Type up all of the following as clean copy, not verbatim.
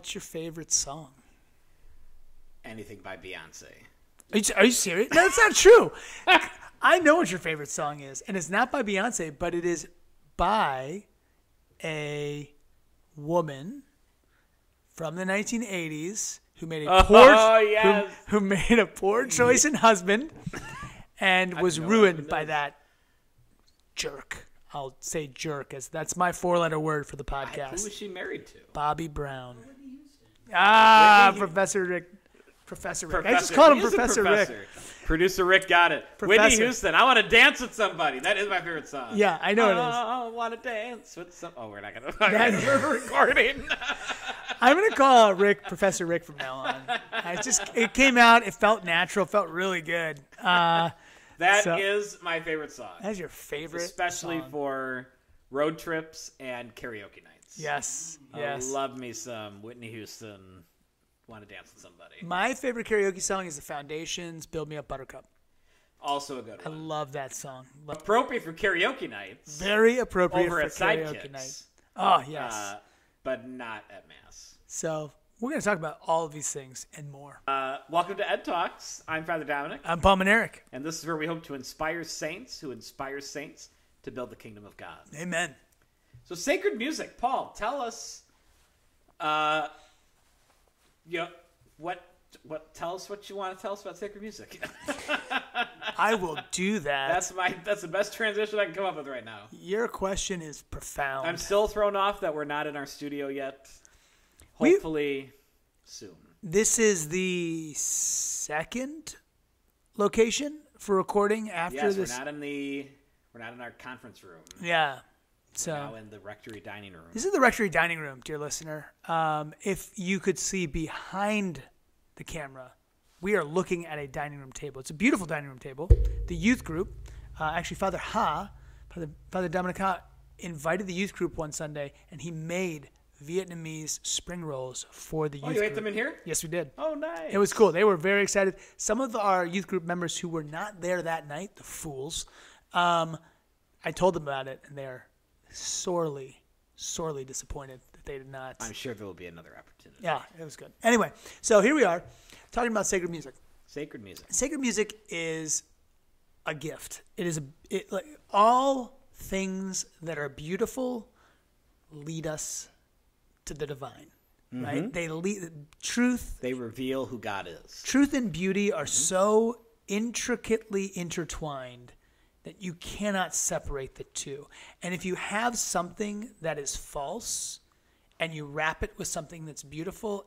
what's your favorite song? Anything by Beyonce. Are you serious? No, that's not true. I know what your favorite song is, and it's not by Beyonce, but it is by a woman from the 1980s who made a poor who made a poor choice in husband and was ruined by that jerk. I'll say jerk, as that's my four-letter word for the podcast. Who was she married to? Bobby Brown. Ah, Professor Rick. Professor Rick. Professor. I just called him Professor Rick. Producer Rick got it. Professor. Whitney Houston, I Want to Dance with Somebody. That is my favorite song. Yeah, I know it is. I want to dance with somebody. Oh, we're not going to. We're recording. I'm going to call Rick Professor Rick from now on. It came out. It felt natural. Felt really good. That is my favorite song. That's your favorite Especially for road trips and karaoke nights. Yes. Yes. I love me some Whitney Houston, Want to Dance with Somebody. My favorite karaoke song is The Foundations, Build Me Up, Buttercup. Also a good one. I love that song. Appropriate for karaoke nights. Very appropriate for karaoke nights. Oh, yes. But not at Mass. So we're going to talk about all of these things and more. Welcome to Ed Talks. I'm Father Dominic. I'm Paul Maneric. And this is where we hope to inspire saints who inspire saints to build the kingdom of God. Amen. So sacred music. Paul, tell us, tell us what you want to tell us about sacred music. I will do that. That's the best transition I can come up with right now. Your question is profound. I'm still thrown off that we're not in our studio yet. Hopefully soon. This is the second location for recording after this. We're not in our conference room. Yeah. So now in the rectory dining room. This is the rectory dining room, dear listener. If you could see behind the camera, we are looking at a dining room table. It's a beautiful dining room table. The youth group, actually Father Dominic Ha invited the youth group one Sunday, and he made Vietnamese spring rolls for the youth group. Oh, you ate them in here? Yes, we did. Oh, nice. It was cool. They were very excited. Some of our youth group members who were not there that night, the fools, I told them about it, and they are sorely, sorely disappointed that they did not. I'm sure there will be another opportunity. Yeah, it was good. Anyway, so here we are talking about sacred music. Sacred music. Sacred music is a gift. It is like all things that are beautiful lead us to the divine, right? They lead truth. They reveal who God is. Truth and beauty are so intricately intertwined that you cannot separate the two. And if you have something that is false and you wrap it with something that's beautiful,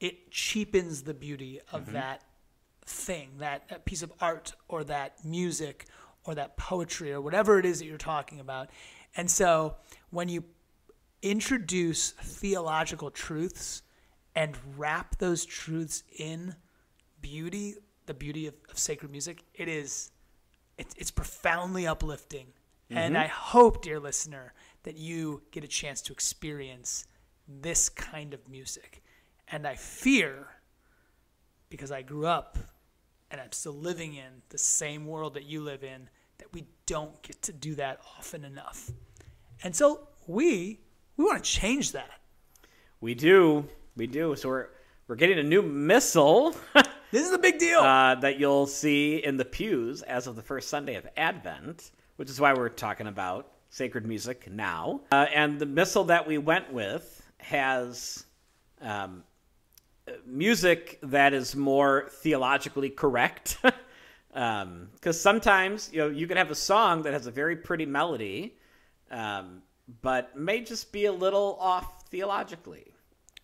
it cheapens the beauty of that thing, that piece of art or that music or that poetry or whatever it is that you're talking about. And so when you introduce theological truths and wrap those truths in beauty, the beauty of sacred music, it's profoundly uplifting. And I hope, dear listener, that you get a chance to experience this kind of music. And I fear, because I grew up and I'm still living in the same world that you live in, that we don't get to do that often enough. And so we want to change that. We do. We do. So we're getting a new missal. This is a big deal. That you'll see in the pews as of the first Sunday of Advent, which is why we're talking about sacred music now. And the missal that we went with has music that is more theologically correct. Because sometimes you can have a song that has a very pretty melody, but may just be a little off theologically.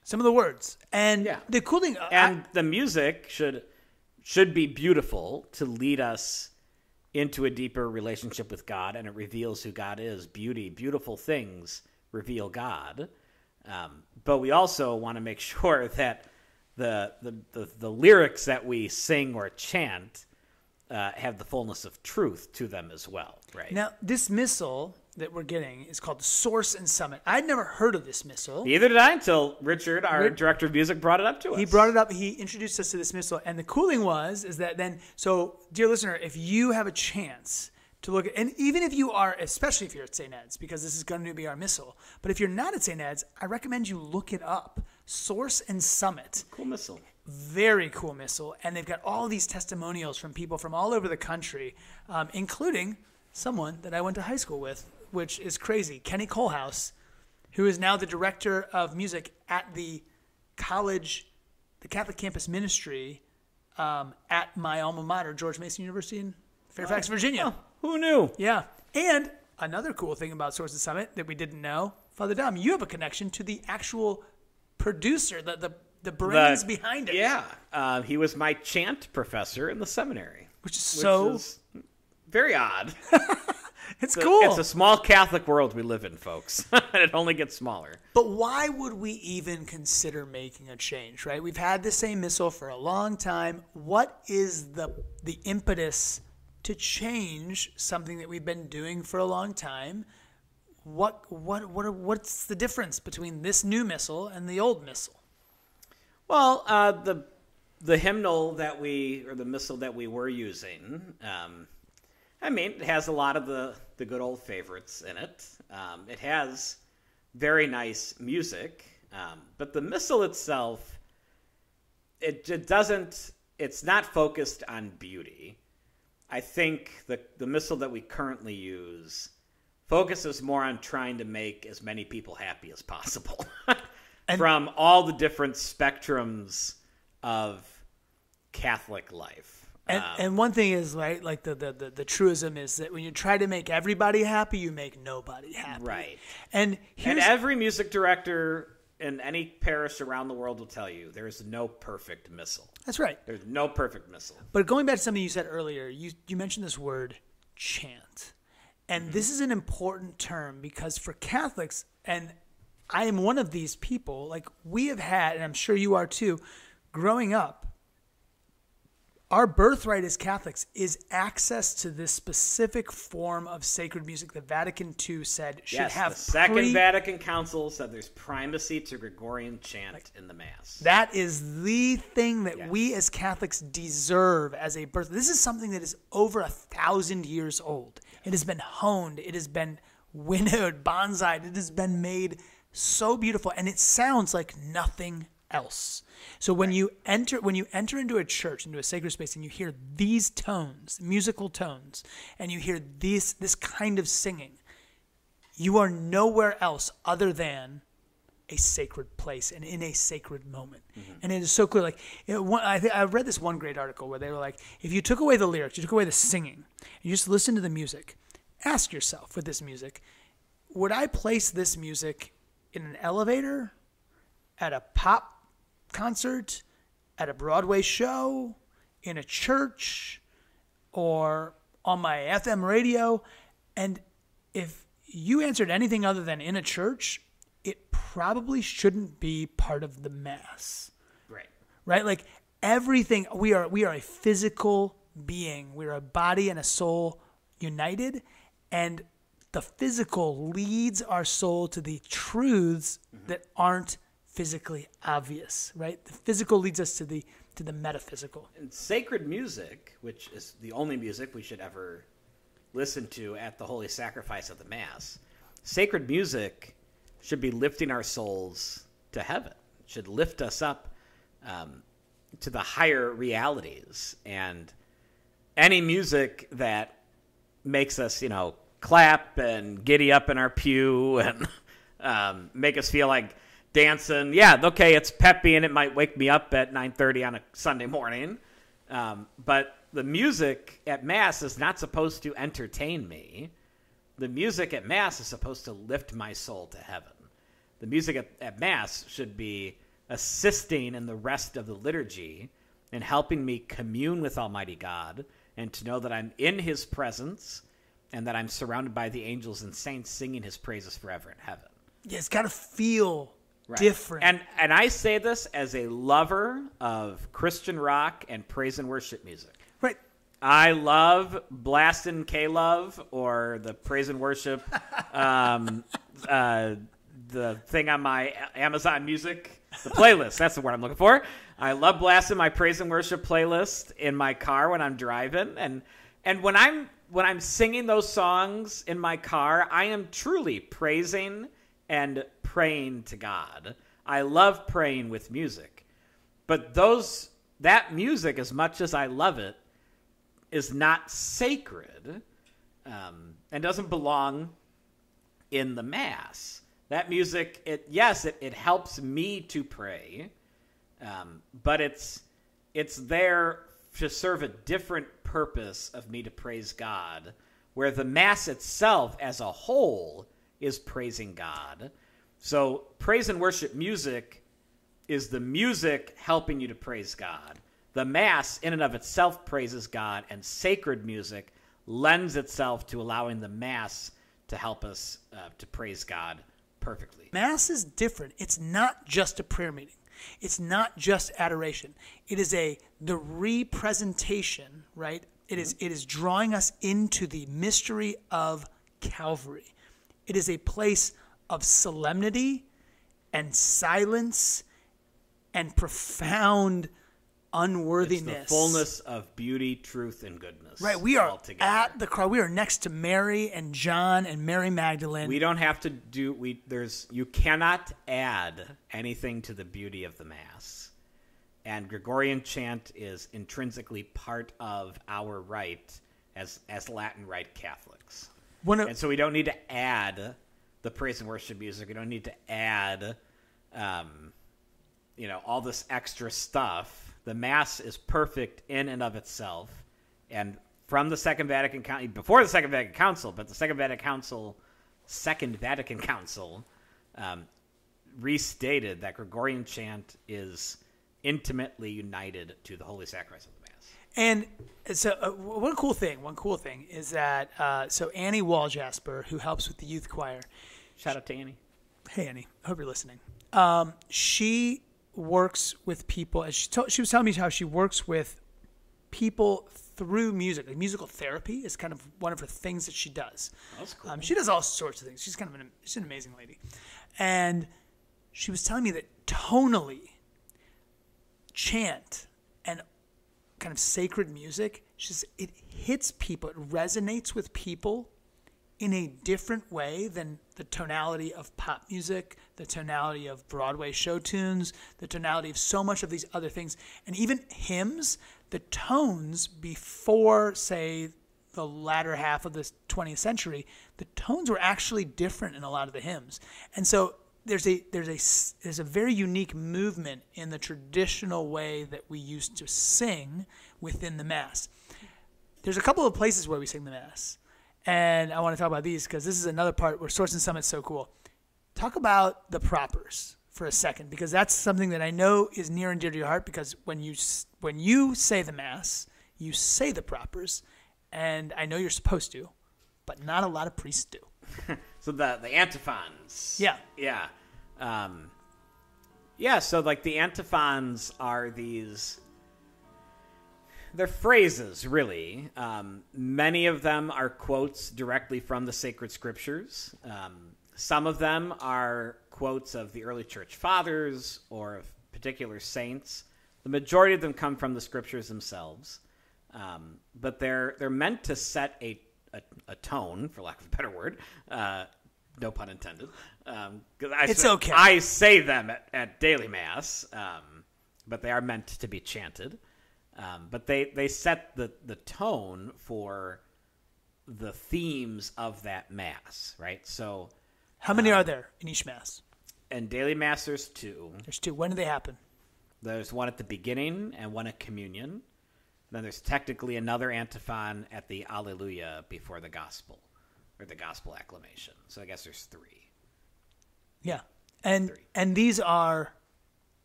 Some of the words. And the cool thing. And the music should be beautiful to lead us into a deeper relationship with God. And it reveals who God is. Beautiful things reveal God. But we also want to make sure that the lyrics that we sing or chant have the fullness of truth to them as well. Right. Now, this missal that we're getting is called Source and Summit. I'd never heard of this missal. Neither did I until Richard, our director of music, brought it up to us. He brought it up. He introduced us to this missal. And the cool thing is that then, so dear listener, if you have a chance to look at, and even if you are, especially if you're at St. Ed's, because this is going to be our missal, but if you're not at St. Ed's, I recommend you look it up. Source and Summit. Cool missile. Very cool missile. And they've got all these testimonials from people from all over the country, including someone that I went to high school with, which is crazy, Kenny Colehouse, who is now the director of music at the college, the Catholic campus ministry at my alma mater, George Mason University in Fairfax, Virginia. Oh, who knew? Yeah. And another cool thing about Source and Summit that we didn't know, Father Dom, you have a connection to the actual producer, the brains behind it. Yeah. He was my chant professor in the seminary. Which is very odd. It's cool. It's a small Catholic world we live in, folks. And it only gets smaller. But why would we even consider making a change, right? We've had the same missal for a long time. What is the impetus to change something that we've been doing for a long time? What's the difference between this new missal and the old missal? Well, the hymnal that the missal that we were using, I mean, it has a lot of the good old favorites in it. It has very nice music, but the missal itself, it's not focused on beauty. I think the missal that we currently use focuses more on trying to make as many people happy as possible from all the different spectrums of Catholic life. And one thing is, right, like the truism is that when you try to make everybody happy, you make nobody happy. Right. And every music director in any parish around the world will tell you there is no perfect missal. That's right. There's no perfect missal. But going back to something you said earlier, you mentioned this word chant. And this is an important term because for Catholics, and I am one of these people, like we have had, and I'm sure you are too, growing up, our birthright as Catholics is access to this specific form of sacred music that Vatican II said should have. The Second Vatican Council said there's primacy to Gregorian chant in the Mass. That is the thing that we as Catholics deserve as a birth. This is something that is over 1,000 years old. It has been honed. It has been winnowed, bonsaied. It has been made so beautiful, and it sounds like nothing else. So when you enter into a church, into a sacred space, and you hear these tones, musical tones, and you hear this kind of singing, you are nowhere else other than a sacred place and in a sacred moment. And it is so clear. Like I read this one great article where they were like, if you took away the lyrics, you took away the singing, and you just listened to the music, ask yourself with this music, would I place this music in an elevator, at a pop concert, at a Broadway show, in a church, or on my FM radio? And if you answered anything other than in a church, it probably shouldn't be part of the Mass. Right. Right? Like everything, we are a physical being. We're a body and a soul united, and the physical leads our soul to the truths that aren't physically obvious, right? The physical leads us to the metaphysical. And sacred music, which is the only music we should ever listen to at the Holy Sacrifice of the Mass, sacred music should be lifting our souls to heaven. It should lift us up to the higher realities. And any music that makes us, you know, clap and giddy up in our pew and make us feel like dancing, okay, it's peppy and it might wake me up at 9:30 on a Sunday morning, but the music at Mass is not supposed to entertain me. The music at Mass is supposed to lift my soul to heaven. The music at Mass should be assisting in the rest of the liturgy and helping me commune with Almighty God and to know that I'm in his presence and that I'm surrounded by the angels and saints singing his praises forever in heaven. Yeah, it's got to feel right. Different. And I say this as a lover of Christian rock and praise and worship music. Right. I love blasting K Love or the praise and worship, the thing on my Amazon Music, the playlist. That's the word I'm looking for. I love blasting my praise and worship playlist in my car when I'm driving, and when I'm singing those songs in my car, I am truly praising and praying to God. I love praying with music, but that music, as much as I love it, is not sacred, and doesn't belong in the Mass. That music, it helps me to pray, but it's there to serve a different purpose of me to praise God, where the Mass itself as a whole is praising God. So praise and worship music is the music helping you to praise God. The Mass in and of itself praises God, and sacred music lends itself to allowing the Mass to help us to praise God perfectly. Mass is different. It's not just a prayer meeting. It's not just adoration. It is the representation, right? It is drawing us into the mystery of Calvary. It is a place of solemnity and silence and profound unworthiness. It's the fullness of beauty, truth, and goodness. Right, we are at the cross. We are next to Mary and John and Mary Magdalene. We don't have to do. You cannot add anything to the beauty of the Mass, and Gregorian chant is intrinsically part of our rite as Latin Rite Catholics, and so we don't need to add the praise and worship music. We don't need to add, all this extra stuff. The Mass is perfect in and of itself, and from the Second Vatican Council, before the Second Vatican Council, but the Second Vatican Council restated that Gregorian chant is intimately united to the Holy Sacrifice of the Mass. And so one cool thing is that, so Annie Waljasper, who helps with the youth choir. Shout out to Annie. Hey, Annie. I hope you're listening. She works with people, and she was telling me how she works with people through music. Like musical therapy is kind of one of her things that she does. That's cool. She does all sorts of things. She's kind of she's an amazing lady. And she was telling me that tonally, chant and kind of sacred music, it hits people. It resonates with people in a different way than the tonality of pop music, the tonality of Broadway show tunes, the tonality of so much of these other things, and even hymns. The tones before, say, the latter half of the 20th century, the tones were actually different in a lot of the hymns. And so there's a very unique movement in the traditional way that we used to sing within the Mass. There's a couple of places where we sing the Mass, and I want to talk about these because this is another part where Source and Summit's so cool. Talk about the propers for a second, because that's something that I know is near and dear to your heart, because when you say the Mass, you say the propers, and I know you're supposed to, but not a lot of priests do. So the antiphons. Yeah. Yeah. So like the antiphons are these... They're phrases, really. Many of them are quotes directly from the sacred scriptures. Some of them are quotes of the early church fathers or of particular saints. The majority of them come from the scriptures themselves. But they're meant to set a tone, for lack of a better word. No pun intended. Okay. I say them at daily Mass, but they are meant to be chanted. But they set the tone for the themes of that Mass, right? So, how many are there in each Mass? And daily Mass, there's two. There's two. When do they happen? There's one at the beginning and one at communion. And then there's technically another antiphon at the Alleluia before the gospel or the gospel acclamation. So I guess there's three. Yeah, and these are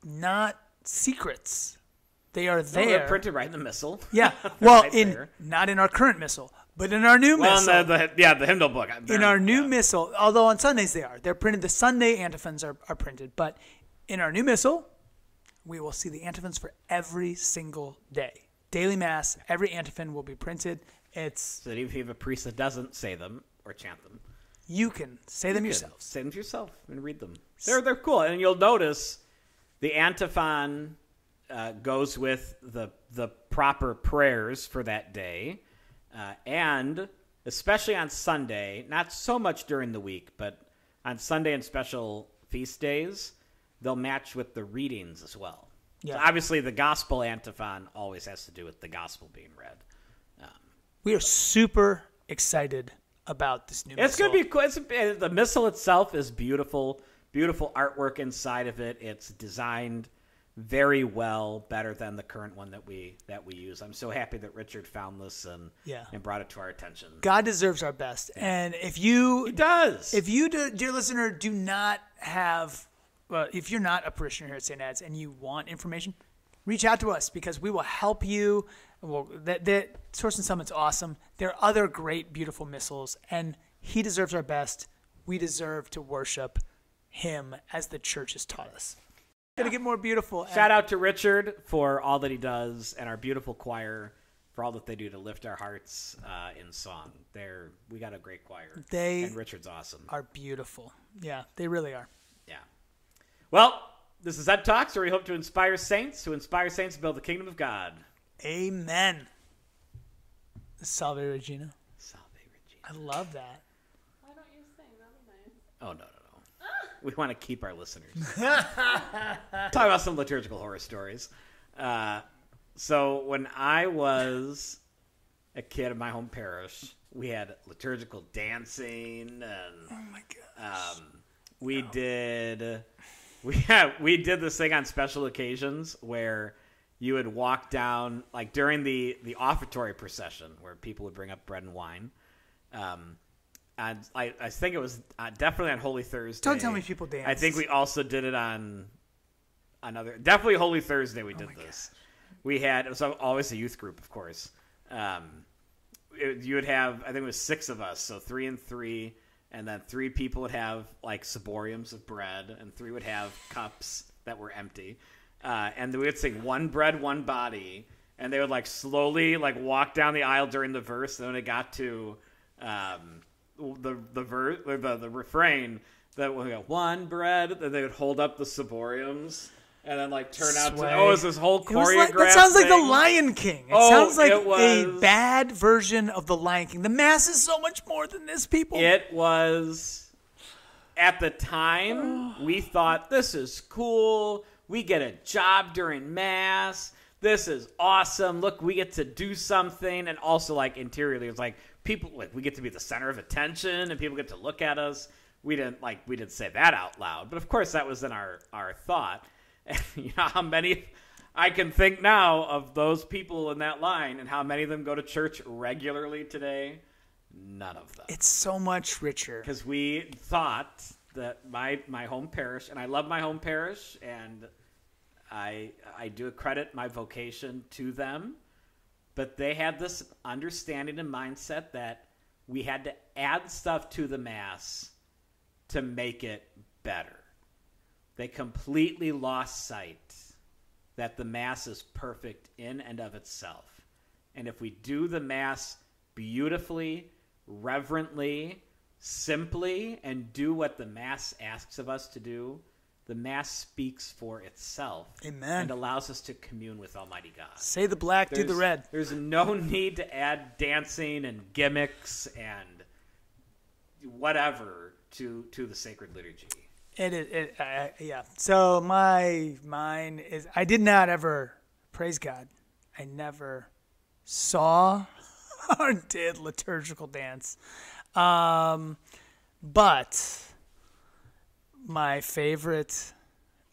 not secrets. They are there. They're printed right in the Missal. Yeah. Well, right not in our current Missal, but in our new Missal. Well, the hymnal book. In our new Missal, although on Sundays they are. They're printed. The Sunday antiphons are printed. But in our new Missal, we will see the antiphons for every single day. Daily Mass, every antiphon will be printed. So that even if you have a priest that doesn't say them or chant them, you can say them yourself. Say them to yourself and read them. They're cool. And you'll notice the antiphon... goes with the proper prayers for that day, and especially on Sunday, not so much during the week, but on Sunday and special feast days, they'll match with the readings as well. Yeah. So obviously, the gospel antiphon always has to do with the gospel being read. We are super excited about this new missal. It's going to be cool. The missal itself is beautiful, beautiful artwork inside of it. It's designed very well, better than the current one that we use. I'm so happy that Richard found this and brought it to our attention. God deserves our best, and if you do, dear listener, do not have, if you're not a parishioner here at St. Ed's and you want information, reach out to us because we will help you. Well, that Source and Summit's awesome. There are other great, beautiful missals, and He deserves our best. We deserve to worship Him as the Church has taught us. Going to get more beautiful. Shout out to Richard for all that he does and our beautiful choir for all that they do to lift our hearts in song. We got a great choir. And Richard's awesome. Are beautiful. Yeah, they really are. Yeah. Well, this is Ed Talks, where we hope to inspire saints to build the kingdom of God. Amen. Salve Regina. Salve Regina. I love that. Why don't you sing? That would be nice. Oh, no. We want to keep our listeners. Talk about some liturgical horror stories. So when I was a kid in my home parish, we had liturgical dancing, and oh my gosh, we did this thing on special occasions where you would walk down, like during the offertory procession, where people would bring up bread and wine. And I think it was definitely on Holy Thursday. Don't tell me people danced. I think we also did it on another. Definitely Holy Thursday we did this. Gosh. It was always a youth group, of course. You would have, I think it was 6 of us, so 3 and 3. And then 3 people would have like ciboriums of bread, and 3 would have cups that were empty. And then we would sing "One Bread, One Body." And they would like slowly like walk down the aisle during the verse. And then when it got to... the refrain that would go "one bread," then they would hold up the ciboriums and then like turn out to it was this whole choreograph. That sounds like the Lion King. Sounds like a bad version of the Lion King. The mass is so much more than this, people. It was at the time we thought this is cool. We get a job during mass. This is awesome. Look, we get to do something, and also like interiorly, it's like people we get to be the center of attention, and people get to look at us. We didn't say that out loud, but of course that was in our thought. And you know how many I can think now of those people in that line, and how many of them go to church regularly today? None of them. It's so much richer because we thought that my home parish, and I love my home parish, and I do credit my vocation to them, but they had this understanding and mindset that we had to add stuff to the mass to make it better. They completely lost sight that the mass is perfect in and of itself. And if we do the mass beautifully, reverently, simply, and do what the mass asks of us to do, the mass speaks for itself. Amen. And allows us to commune with Almighty God. Say the black, do the red. There's no need to add dancing and gimmicks and whatever to the sacred liturgy. Yeah. So mine is, I did not ever, praise God, I never saw or did liturgical dance. But... my favorite,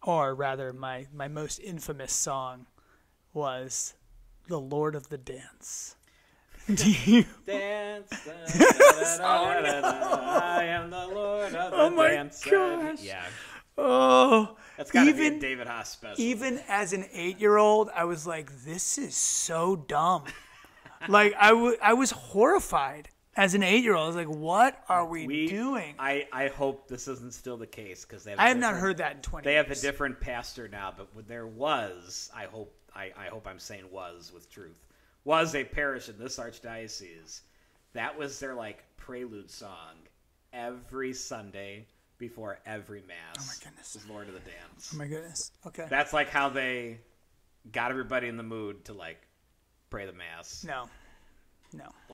or rather my most infamous song was The Lord of the Dance. Do you... Dance. Da, da, da, da, da, da, da. I am the Lord of the Dance. Oh, my gosh. Yeah. Oh. That's got to be a David Haas special. Even as an 8-year-old, I was like, this is so dumb. Like, I was horrified. As an 8-year-old, I was like, what are we doing? I hope this isn't still the case, because I have not heard that in 20 years. They have a different pastor now, but when there was, I hope I'm saying was with truth, was a parish in this archdiocese. That was their like prelude song every Sunday before every mass. Oh my goodness. Was Lord of the Dance. Oh my goodness. Okay. That's like how they got everybody in the mood to like pray the mass. No.